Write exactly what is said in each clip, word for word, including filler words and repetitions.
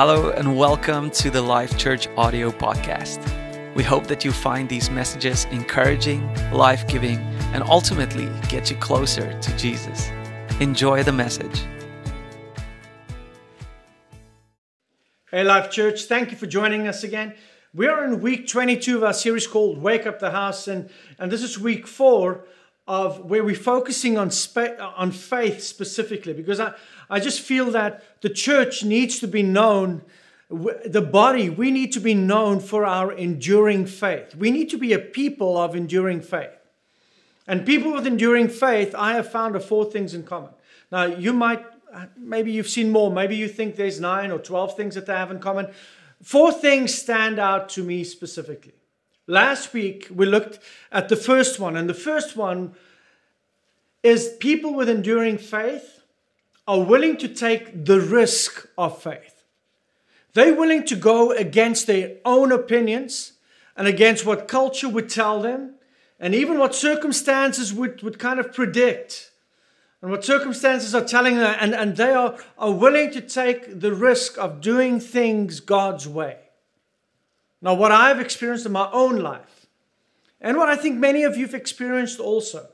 Hello and welcome to the Life.Church audio podcast. We hope that you find these messages encouraging, life-giving, and ultimately get you closer to Jesus. Enjoy the message. Hey Life.Church, thank you for joining us again. We are in week twenty-two of our series called Wake Up The House, and, and this is week four of where we're focusing on spa- on faith specifically, because I, I just feel that the church needs to be known, the body, we need to be known for our enduring faith. We need to be a people of enduring faith. And people with enduring faith, I have found, are four things in common. Now, you might, maybe you've seen more, maybe you think there's nine or twelve things that they have in common. Four things stand out to me specifically. Last week, we looked at the first one, and the first one is people with enduring faith are willing to take the risk of faith. They're willing to go against their own opinions and against what culture would tell them and even what circumstances would, would kind of predict and what circumstances are telling them, and, and they are, are willing to take the risk of doing things God's way. Now, what I've experienced in my own life, and what I think many of you've experienced also,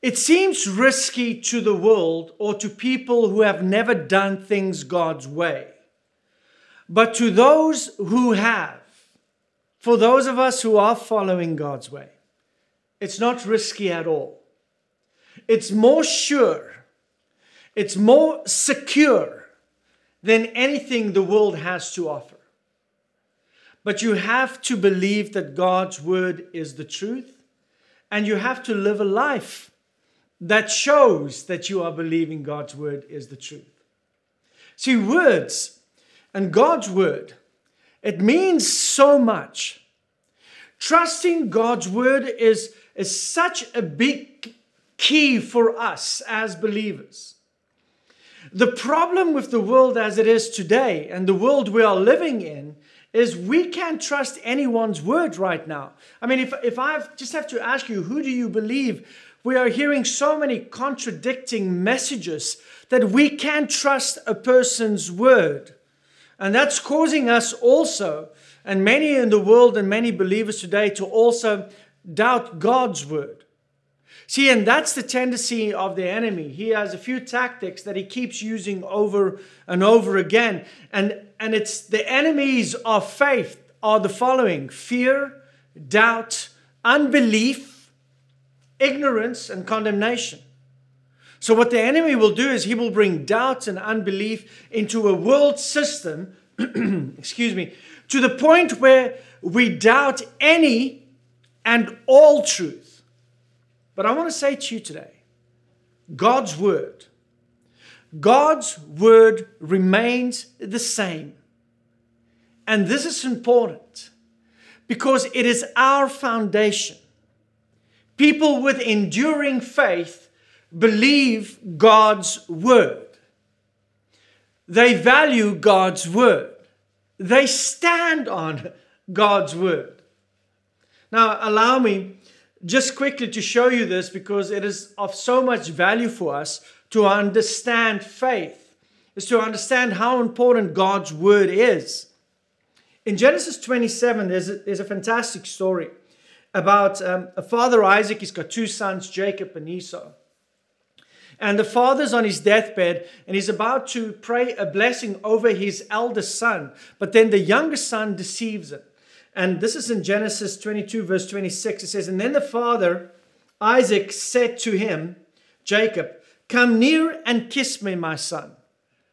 it seems risky to the world or to people who have never done things God's way. But to those who have, for those of us who are following God's way, it's not risky at all. It's more sure, it's more secure than anything the world has to offer. But you have to believe that God's word is the truth, and you have to live a life that shows that you are believing God's word is the truth. See, words and God's word, it means so much. Trusting God's word is, is such a big key for us as believers. The problem with the world as it is today and the world we are living in is we can't trust anyone's word right now. I mean, if, if I just have to ask you, who do you believe? We are hearing so many contradicting messages that we can't trust a person's word. And that's causing us also, and many in the world and many believers today, to also doubt God's word. See, and that's the tendency of the enemy. He has a few tactics that he keeps using over and over again. And, and it's the enemies of faith are the following: fear, doubt, unbelief, ignorance, and condemnation. So what the enemy will do is he will bring doubt and unbelief into a world system, excuse me, to the point where we doubt any and all truth. But I want to say to you today, God's word, God's word remains the same. And this is important because it is our foundation. People with enduring faith believe God's word. They value God's word. They stand on God's word. Now, allow me just quickly to show you this, because it is of so much value for us to understand faith, is to understand how important God's word is. In Genesis twenty-seven, there's a, there's a fantastic story about um, a father, Isaac. He's got two sons, Jacob and Esau. And the father's on his deathbed, and he's about to pray a blessing over his eldest son. But then the youngest son deceives him. And this is in Genesis twenty-two, verse twenty-six. It says, "And then the father, Isaac, said to him, Jacob, 'Come near and kiss me, my son.'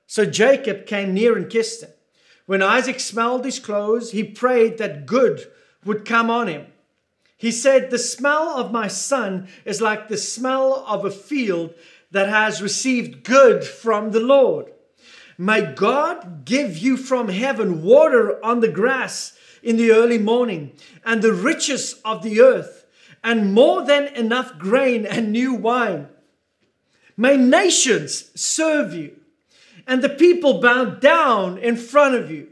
So Jacob came near and kissed him. When Isaac smelled his clothes, he prayed that good would come on him. He said, 'The smell of my son is like the smell of a field that has received good from the Lord. May God give you from heaven water on the grass in the early morning, and the riches of the earth, and more than enough grain and new wine. May nations serve you, and the people bow down in front of you.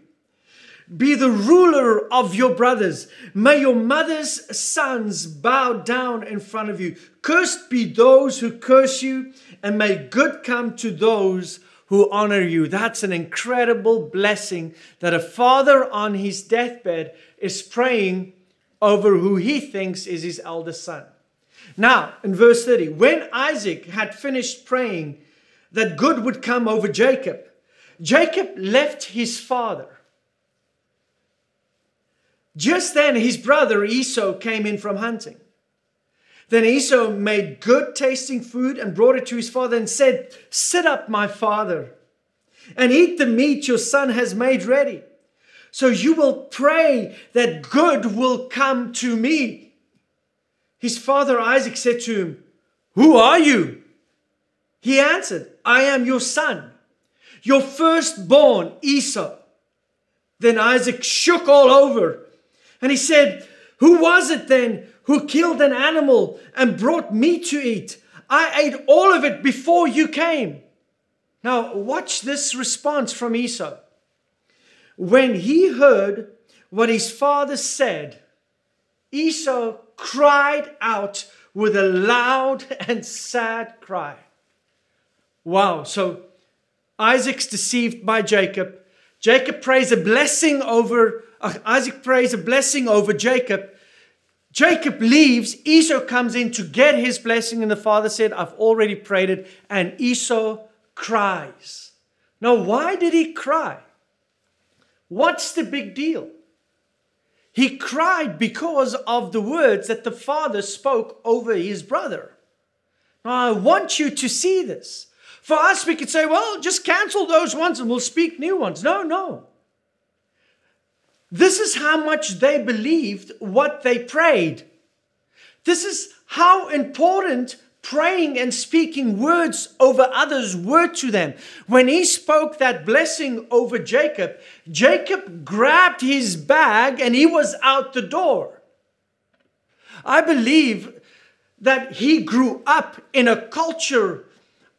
Be the ruler of your brothers. May your mother's sons bow down in front of you. Cursed be those who curse you, and may good come to those who honor you. That's an incredible blessing that a father on his deathbed is praying over who he thinks is his eldest son. Now, in verse thirty, when Isaac had finished praying that good would come over Jacob, Jacob left his father. Just then, his brother Esau came in from hunting. Then Esau made good tasting food and brought it to his father and said, "Sit up, my father, and eat the meat your son has made ready. So you will pray that good will come to me." His father Isaac said to him, "Who are you?" He answered, "I am your son, your firstborn Esau." Then Isaac shook all over, and he said, "Who was it then who killed an animal and brought meat to eat? I ate all of it before you came." Now watch this response from Esau. When he heard what his father said, Esau cried out with a loud and sad cry. Wow, so Isaac's deceived by Jacob. Jacob prays a blessing over, uh, Isaac prays a blessing over Jacob. Jacob leaves, Esau comes in to get his blessing, and the father said, "I've already prayed it," and Esau cries. Now, why did he cry? What's the big deal? He cried because of the words that the father spoke over his brother. Now, I want you to see this. For us, we could say, well, just cancel those ones and we'll speak new ones. No, no. This is how much they believed what they prayed. This is how important praying and speaking words over others were to them. When he spoke that blessing over Jacob, Jacob grabbed his bag and he was out the door. I believe that he grew up in a culture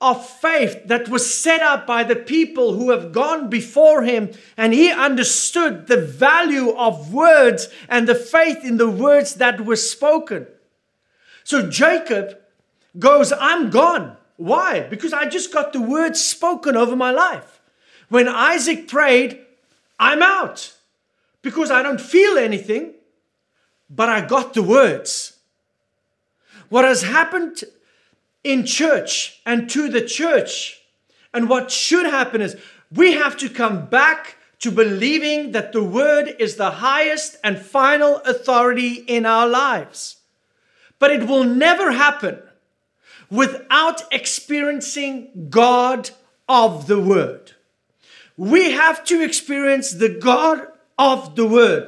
of faith that was set up by the people who have gone before him, and he understood the value of words and the faith in the words that were spoken. So Jacob goes, "I'm gone." Why? Because I just got the words spoken over my life. When Isaac prayed, "I'm out," because I don't feel anything, but I got the words. What has happened in church and to the church, and what should happen, is we have to come back to believing that the word is the highest and final authority in our lives. But it will never happen without experiencing God of the word. We have to experience the God of the word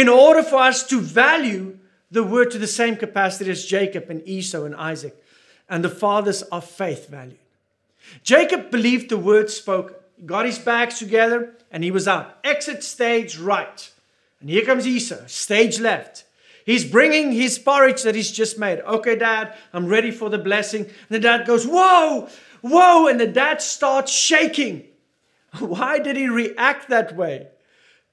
in order for us to value the word to the same capacity as Jacob and Esau and Isaac and the fathers of faith valued. Jacob believed the word spoken, got his bags together, and he was out. Exit stage right. And here comes Esau, stage left. He's bringing his porridge that he's just made. "Okay, Dad, I'm ready for the blessing." And the dad goes, "Whoa, whoa." And the dad starts shaking. Why did he react that way?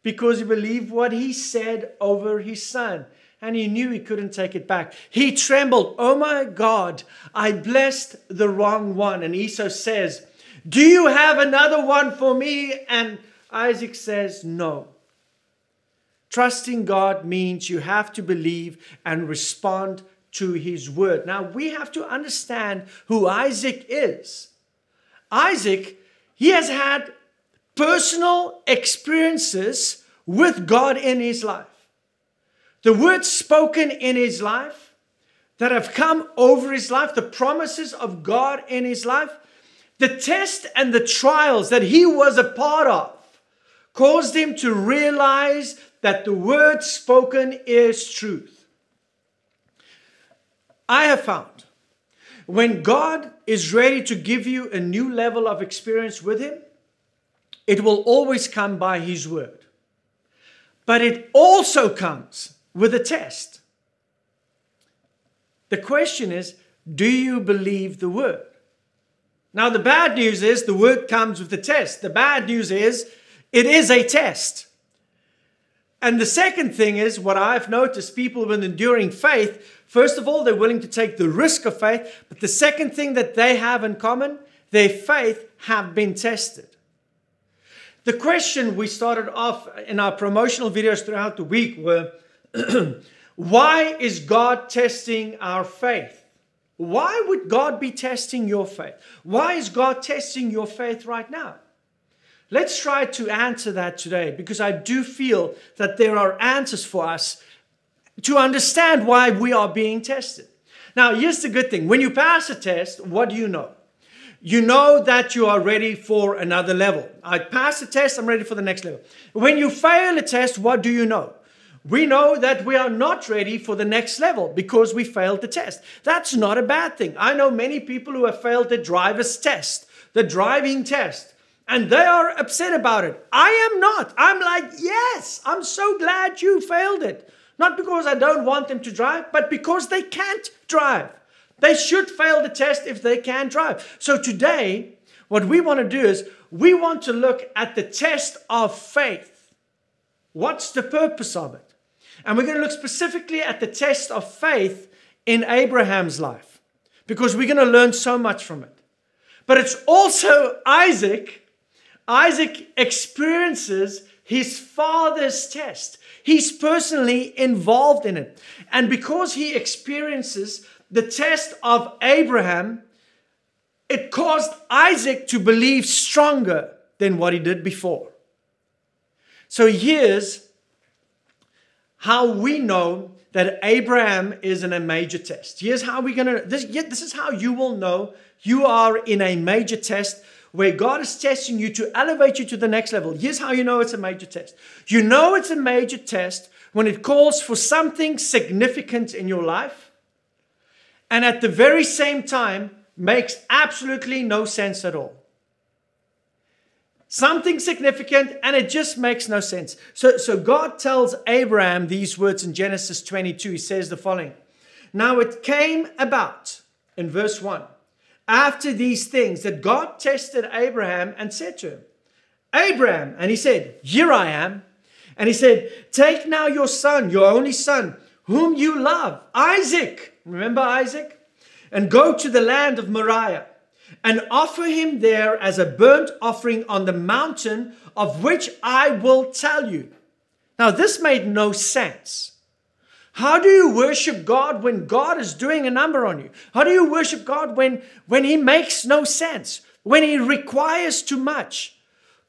Because he believed what he said over his son. And he knew he couldn't take it back. He trembled. "Oh my God, I blessed the wrong one." And Esau says, "Do you have another one for me?" And Isaac says, "No." Trusting God means you have to believe and respond to his word. Now we have to understand who Isaac is. Isaac, he has had personal experiences with God in his life. The words spoken in his life that have come over his life, the promises of God in his life, the test and the trials that he was a part of caused him to realize that the word spoken is truth. I have found when God is ready to give you a new level of experience with him, it will always come by his word. But it also comes with a test. The question is, do you believe the word? Now, the bad news is the word comes with the test. The bad news is it is a test. And the second thing is what I've noticed, people with enduring faith, first of all, they're willing to take the risk of faith. But the second thing that they have in common, their faith have been tested. The question we started off in our promotional videos throughout the week were, why is God testing our faith? Why would God be testing your faith? Why is God testing your faith right now? Let's try to answer that today, because I do feel that there are answers for us to understand why we are being tested. Now, here's the good thing. When you pass a test, what do you know? You know that you are ready for another level. I passed the test, I'm ready for the next level. When you fail a test, what do you know? We know that we are not ready for the next level because we failed the test. That's not a bad thing. I know many people who have failed the driver's test, the driving test, and they are upset about it. I am not. I'm like, yes, I'm so glad you failed it. Not because I don't want them to drive, but because they can't drive. They should fail the test if they can drive. So today, what we want to do is we want to look at the test of faith. What's the purpose of it? And we're going to look specifically at the test of faith in Abraham's life, because we're going to learn so much from it. But it's also Isaac. Isaac experiences his father's test. He's personally involved in it. And because he experiences the test of Abraham, it caused Isaac to believe stronger than what he did before. So here's how we know that Abraham is in a major test. Here's how we're going to, this, this is how you will know you are in a major test where God is testing you to elevate you to the next level. Here's how you know it's a major test. You know it's a major test when it calls for something significant in your life and at the very same time makes absolutely no sense at all. Something significant, and it just makes no sense. So, so God tells Abraham these words in Genesis twenty-two. He says the following. Now it came about, in verse one, after these things, that God tested Abraham and said to him, Abraham, and he said, here I am. And he said, take now your son, your only son, whom you love, Isaac. Remember Isaac? And go to the land of Moriah, and offer him there as a burnt offering on the mountain of which I will tell you. Now, this made no sense. How do you worship God when God is doing a number on you? How do you worship God when, when he makes no sense, when he requires too much?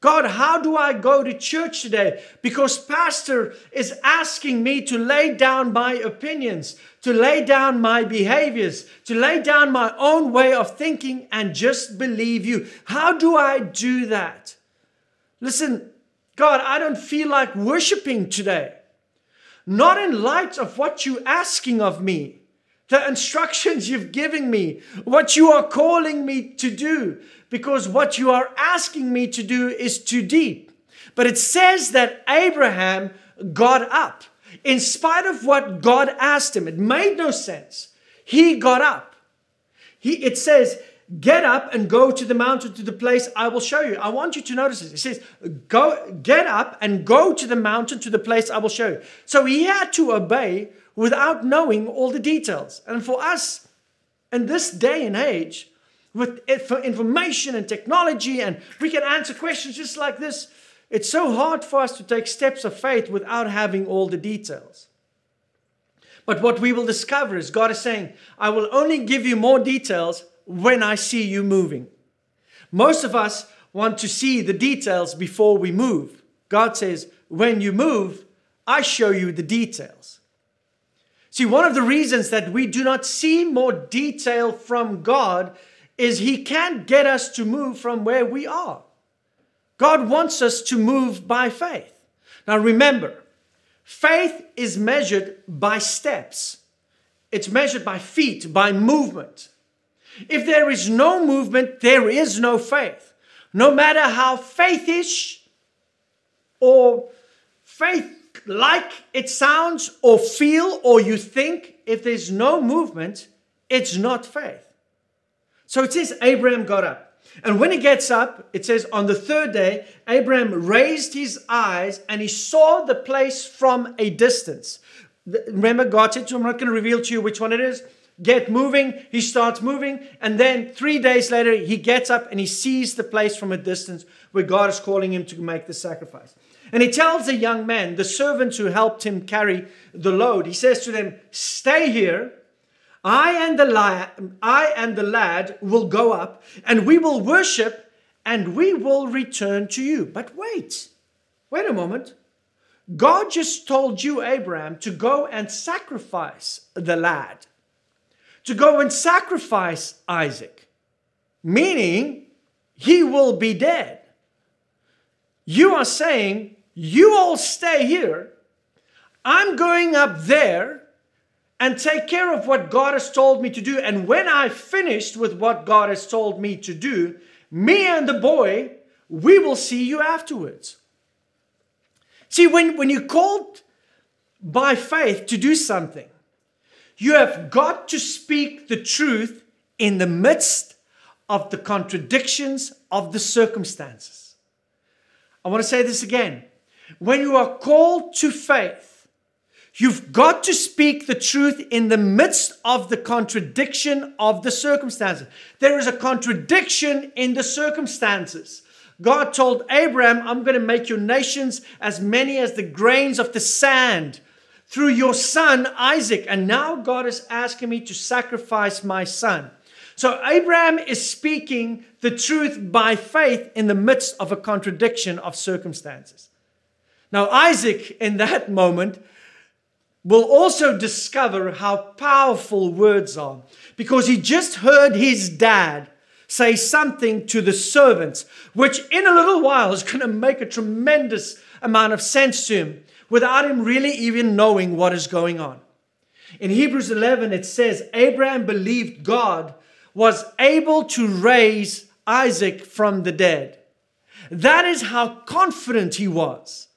God, how do I go to church today? Because pastor is asking me to lay down my opinions, to lay down my behaviors, to lay down my own way of thinking and just believe you. How do I do that? Listen, God, I don't feel like worshiping today. Not in light of what you're asking of me, the instructions you've given me, what you are calling me to do, because what you are asking me to do is too deep. But it says that Abraham got up. In spite of what God asked him, it made no sense. He got up. He, it says, get up and go to the mountain, to the place I will show you. I want you to notice this. It says, go, get up and go to the mountain, to the place I will show you. So he had to obey without knowing all the details. And for us, in this day and age, with information and technology, and we can answer questions just like this, it's so hard for us to take steps of faith without having all the details. But what we will discover is God is saying, I will only give you more details when I see you moving. Most of us want to see the details before we move. God says, when you move, I show you the details. See, one of the reasons that we do not see more detail from God is he can't get us to move from where we are. God wants us to move by faith. Now remember, faith is measured by steps. It's measured by feet, by movement. If there is no movement, there is no faith. No matter how faithish or faith-like it sounds or feel or you think, if there's no movement, it's not faith. So it says Abraham got up. And when he gets up, it says on the third day, Abraham raised his eyes and he saw the place from a distance. Remember, God said to him, I'm not going to reveal to you which one it is. get moving. He starts moving. And then three days later, he gets up and he sees the place from a distance where God is calling him to make the sacrifice. And he tells the young man, the servants who helped him carry the load, he says to them, stay here. I and the lad, I and the lad will go up and we will worship and we will return to you. But wait, wait a moment. God just told you, Abraham, to go and sacrifice the lad, to go and sacrifice Isaac, meaning he will be dead. You are saying, you all stay here. I'm going up there and take care of what God has told me to do. And when I finished with what God has told me to do, me and the boy, we will see you afterwards. See, when, when you're called by faith to do something, you have got to speak the truth in the midst of the contradictions of the circumstances. I want to say this again. When you are called to faith, you've got to speak the truth in the midst of the contradiction of the circumstances. There is a contradiction in the circumstances. God told Abraham, I'm going to make your nations as many as the grains of the sand through your son Isaac. And now God is asking me to sacrifice my son. So Abraham is speaking the truth by faith in the midst of a contradiction of circumstances. Now Isaac in that moment will also discover how powerful words are, because he just heard his dad say something to the servants, which in a little while is going to make a tremendous amount of sense to him without him really even knowing what is going on. In Hebrews eleven, it says, Abraham believed God was able to raise Isaac from the dead. That is how confident he was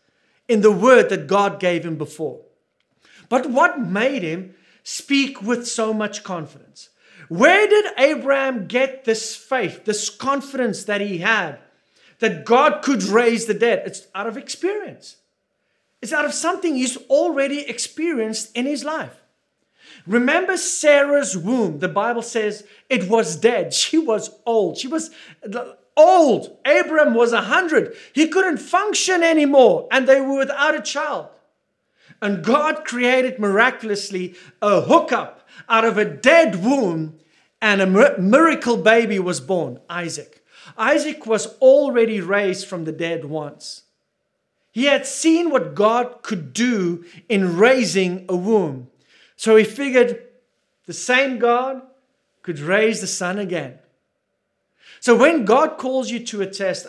in the word that God gave him before. But what made him speak with so much confidence? Where did Abraham get this faith, this confidence that he had, that God could raise the dead? It's out of experience. It's out of something he's already experienced in his life. Remember Sarah's womb. The Bible says it was dead. She was old. She was old. Abraham was one hundred. He couldn't function anymore, and they were without a child. And God created miraculously a hookup out of a dead womb, and a miracle baby was born, Isaac. Isaac was already raised from the dead once. He had seen what God could do in raising a womb. So he figured the same God could raise the son again. So when God calls you to a test,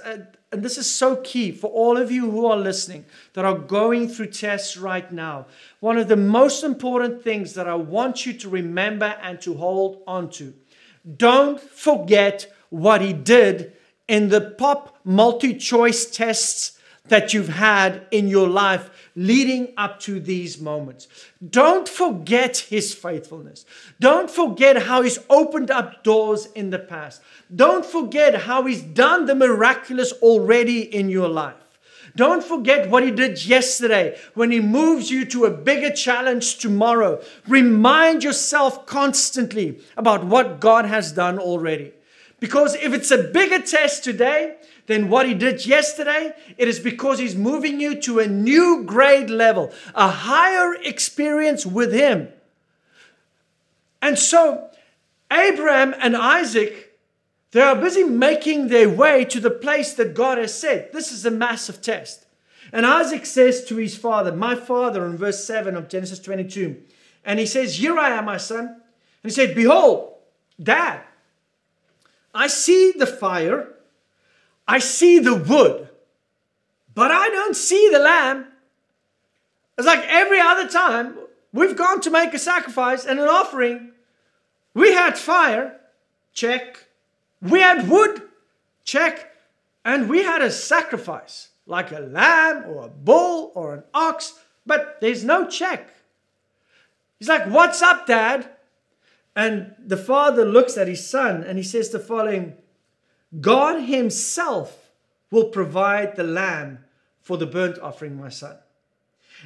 and this is so key for all of you who are listening that are going through tests right now. One of the most important things that I want you to remember and to hold on to. Don't forget what he did in the pop multi-choice tests that you've had in your life leading up to these moments. Don't forget his faithfulness. Don't forget how he's opened up doors in the past. Don't forget how he's done the miraculous already in your life. Don't forget what he did yesterday when he moves you to a bigger challenge tomorrow. Remind yourself constantly about what God has done already. Because if it's a bigger test today than what he did yesterday, it is because he's moving you to a new grade level, a higher experience with him. And so Abraham and Isaac, they are busy making their way to the place that God has said. This is a massive test. And Isaac says to his father, my father, in verse seven of Genesis twenty-two, and he says, here I am, my son. And he said, behold, dad, I see the fire, I see the wood, but I don't see the lamb. It's like every other time we've gone to make a sacrifice and an offering. We had fire, check. We had wood, check. And we had a sacrifice, like a lamb or a bull or an ox, but there's no check. He's like, what's up, dad? And the father looks at his son and he says the following, God himself will provide the lamb for the burnt offering, my son.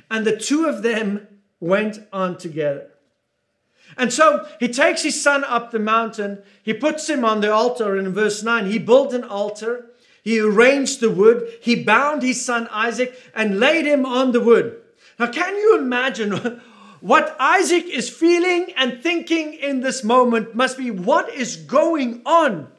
And the two of them went on together. And so he takes his son up the mountain. He puts him on the altar. And in verse nine, he built an altar. He arranged the wood. He bound his son Isaac and laid him on the wood. Now, can you imagine what Isaac is feeling and thinking in this moment? Must be, what is going on?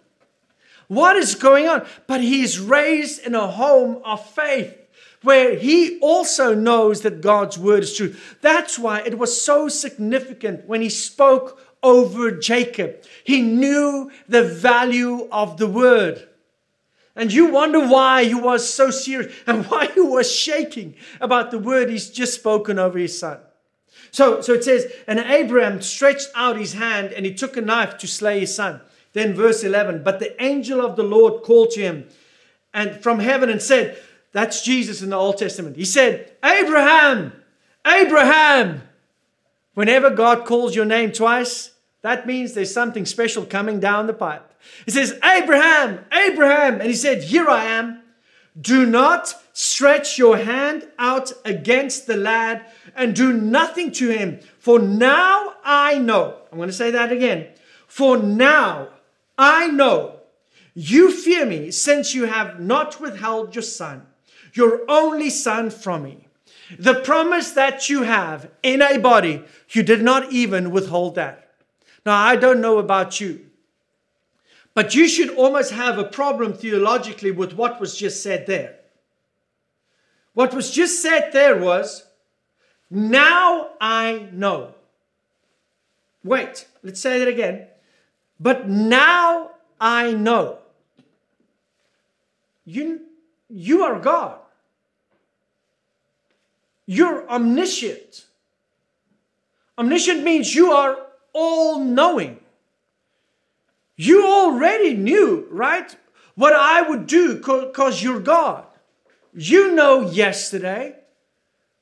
What is going on? But he is raised in a home of faith, where he also knows that God's word is true. That's why it was so significant when he spoke over Jacob. He knew the value of the word. And you wonder why he was so serious and why he was shaking about the word he's just spoken over his son. So, so it says, and Abraham stretched out his hand and he took a knife to slay his son. Then verse eleven, but the angel of the Lord called to him and from heaven and said, that's Jesus in the Old Testament. He said, Abraham, Abraham. Whenever God calls your name twice, that means there's something special coming down the pipe. He says, Abraham, Abraham. And he said, here I am. Do not stretch your hand out against the lad and do nothing to him. For now I know. I'm going to say that again. For now I know you fear me, since you have not withheld your son, your only son, from me. The promise that you have in a body, you did not even withhold that. Now, I don't know about you, but you should almost have a problem theologically with what was just said there. What was just said there was, now I know. Wait, let's say that again. But now I know. You, you are God. You're omniscient. Omniscient means you are all-knowing. You already knew, right, what I would do because you're God. You know yesterday.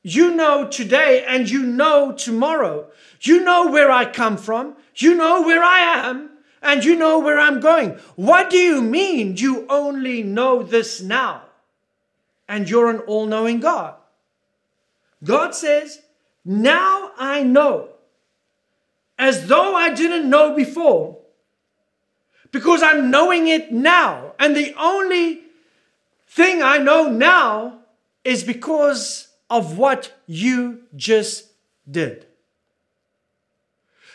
You know today and you know tomorrow. You know where I come from. You know where I am and you know where I'm going. What do you mean you only know this now? And you're an all-knowing God. God says, now I know, as though I didn't know before, because I'm knowing it now. And the only thing I know now is because of what you just did.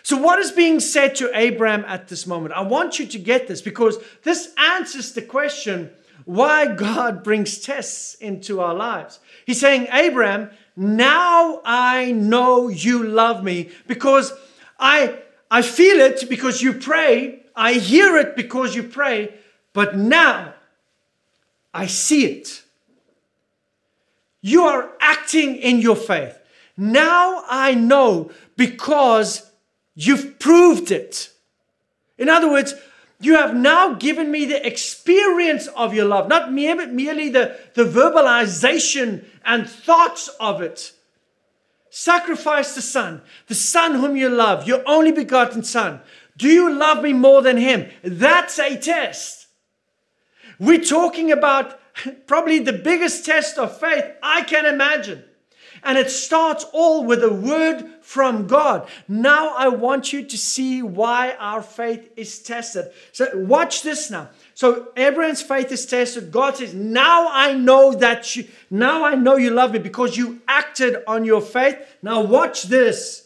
So what is being said to Abraham at this moment? I want you to get this, because this answers the question why God brings tests into our lives. He's saying, Abraham, now I know you love me, because I, I feel it because you pray. I hear it because you pray, but now I see it. You are acting in your faith. Now I know because you've proved it. In other words, you have now given me the experience of your love, not merely the, the verbalization and thoughts of it. Sacrifice the son, the son whom you love, your only begotten son. Do you love me more than him? That's a test. We're talking about probably the biggest test of faith I can imagine. And it starts all with a word from God. Now I want you to see why our faith is tested. So watch this now. So Abraham's faith is tested. God says, now I know that you, now I know you love me because you acted on your faith. Now watch this.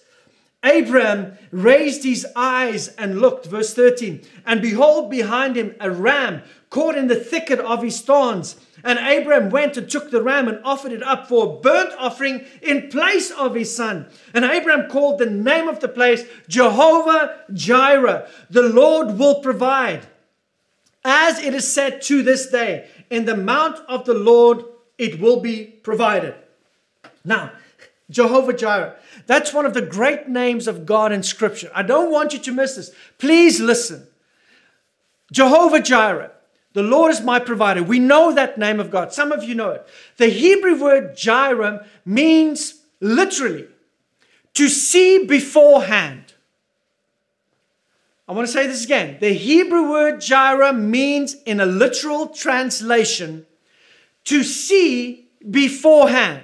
Abraham raised his eyes and looked, verse thirteen, and behold, behind him a ram caught in the thicket of his thorns. And Abraham went and took the ram and offered it up for a burnt offering in place of his son. And Abraham called the name of the place Jehovah Jireh, the Lord will provide. As it is said to this day, in the mount of the Lord it will be provided. Now, Jehovah Jireh. That's one of the great names of God in Scripture. I don't want you to miss this. Please listen. Jehovah Jireh. The Lord is my provider. We know that name of God. Some of you know it. The Hebrew word Jireh means literally to see beforehand. I want to say this again. The Hebrew word Jireh means, in a literal translation, to see beforehand.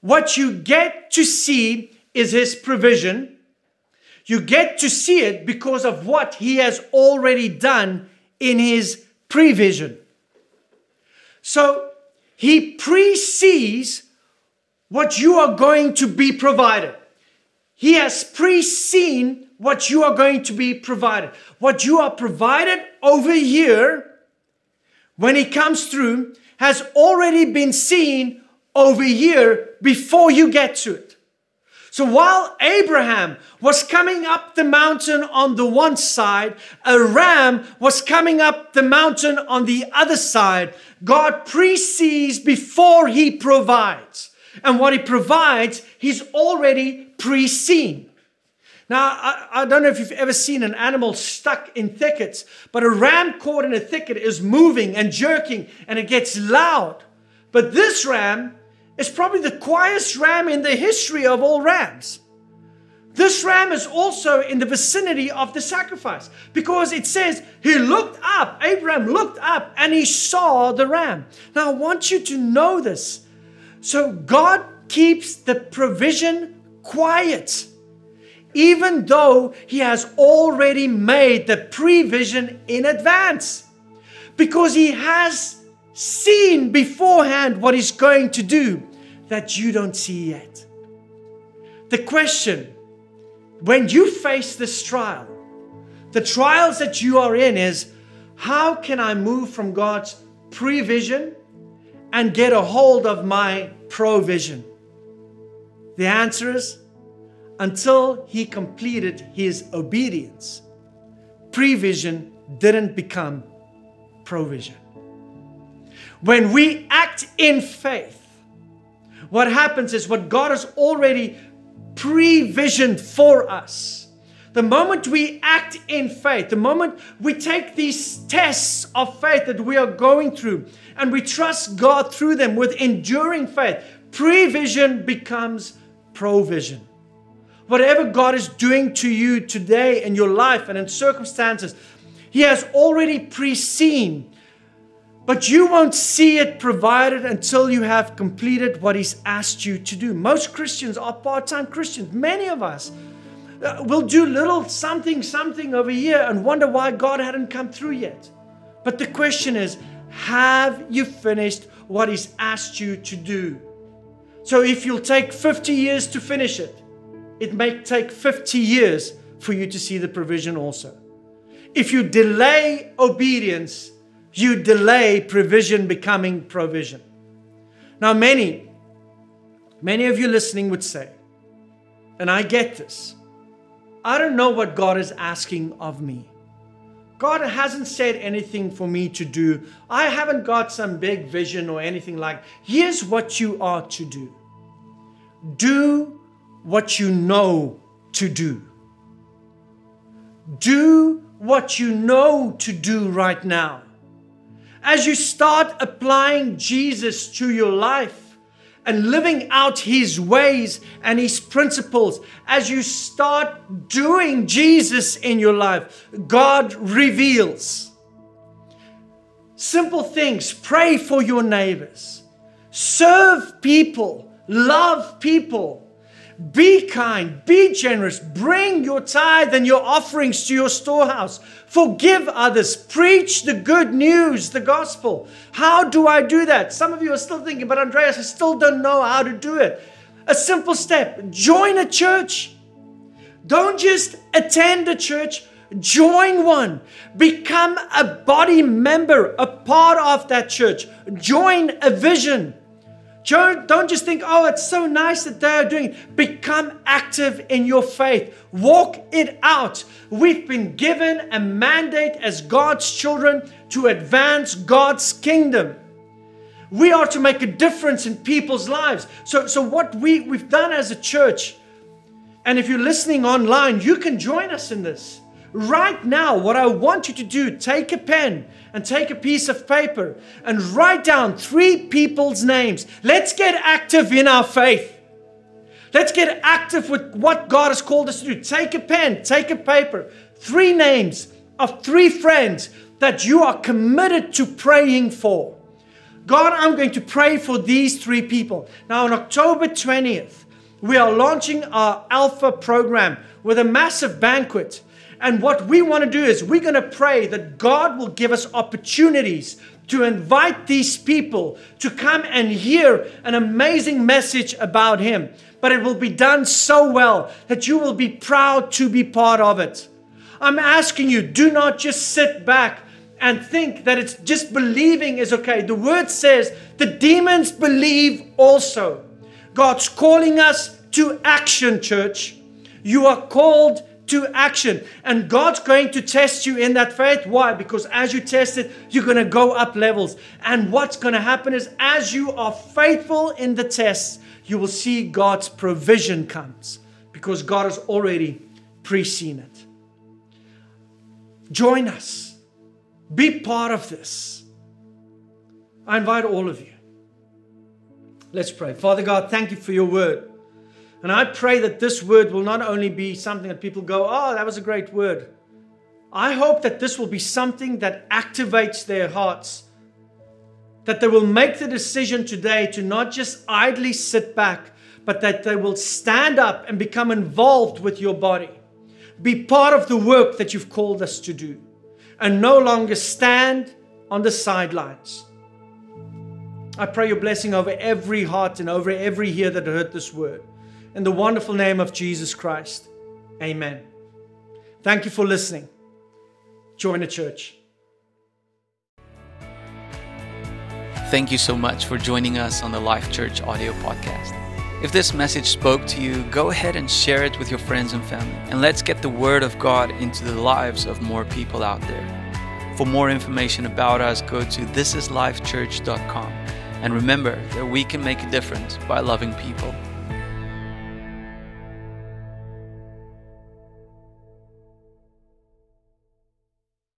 What you get to see is his provision. You get to see it because of what he has already done in his prevision. So he pre-sees what you are going to be provided. He has pre-seen what you are going to be provided. What you are provided over here, when he comes through, has already been seen over here before you get to it. So while Abraham was coming up the mountain on the one side, a ram was coming up the mountain on the other side. God pre-sees before he provides. And what he provides, he's already pre-seen. Now, I, I don't know if you've ever seen an animal stuck in thickets, but a ram caught in a thicket is moving and jerking and it gets loud. But this ram is probably the quietest ram in the history of all rams. This ram is also in the vicinity of the sacrifice because it says he looked up, Abraham looked up and he saw the ram. Now, I want you to know this. So God keeps the provision quiet, even though he has already made the provision in advance, because he has seen beforehand what he's going to do that you don't see yet. The question, when you face this trial, the trials that you are in is, how can I move from God's provision and get a hold of my provision? The answer is, until he completed his obedience, prevision didn't become provision. When we act in faith, what happens is what God has already previsioned for us. The moment we act in faith, the moment we take these tests of faith that we are going through and we trust God through them with enduring faith, prevision becomes provision. Whatever God is doing to you today in your life and in circumstances, he has already pre-seen. But you won't see it provided until you have completed what he's asked you to do. Most Christians are part-time Christians. Many of us will do little something, something over here and wonder why God hadn't come through yet. But the question is, have you finished what he's asked you to do? So if you'll take fifty years to finish it, it may take fifty years for you to see the provision also. If you delay obedience, you delay provision becoming provision. Now many, many of you listening would say, and I get this, I don't know what God is asking of me. God hasn't said anything for me to do. I haven't got some big vision or anything like, here's what you are to do. Do what you know to do. Do what you know to do right now. As you start applying Jesus to your life and living out his ways and his principles, as you start doing Jesus in your life, God reveals. Simple things, pray for your neighbors, serve people, love people. Be kind, be generous, bring your tithe and your offerings to your storehouse. Forgive others, preach the good news, the gospel. How do I do that? Some of you are still thinking, but Andreas, I still don't know how to do it. A simple step, join a church. Don't just attend a church, join one. Become a body member, a part of that church. Join a vision. Don't just think, oh, it's so nice that they are doing it. Become active in your faith. Walk it out. We've been given a mandate as God's children to advance God's kingdom. We are to make a difference in people's lives. So, so what we, we've done as a church, and if you're listening online, you can join us in this. Right now, what I want you to do, take a pen and take a piece of paper and write down three people's names. Let's get active in our faith. Let's get active with what God has called us to do. Take a pen, take a paper, three names of three friends that you are committed to praying for. God, I'm going to pray for these three people. Now, on October twentieth, we are launching our Alpha program with a massive banquet. And what we want to do is we're going to pray that God will give us opportunities to invite these people to come and hear an amazing message about Him. But it will be done so well that you will be proud to be part of it. I'm asking you, do not just sit back and think that it's just believing is okay. The Word says the demons believe also. God's calling us to action, church. You are called to action. And God's going to test you in that faith. Why? Because as you test it, you're going to go up levels. And what's going to happen is as you are faithful in the tests, you will see God's provision comes. Because God has already pre-seen it. Join us. Be part of this. I invite all of you. Let's pray. Father God, thank you for your word. And I pray that this word will not only be something that people go, oh, that was a great word. I hope that this will be something that activates their hearts. That they will make the decision today to not just idly sit back, but that they will stand up and become involved with your body. Be part of the work that you've called us to do. And no longer stand on the sidelines. I pray your blessing over every heart and over every ear that heard this word. In the wonderful name of Jesus Christ. Amen. Thank you for listening. Join the church. Thank you so much for joining us on the Life.Church audio podcast. If this message spoke to you, go ahead and share it with your friends and family. And let's get the Word of God into the lives of more people out there. For more information about us, go to this is life church dot com. And remember that we can make a difference by loving people.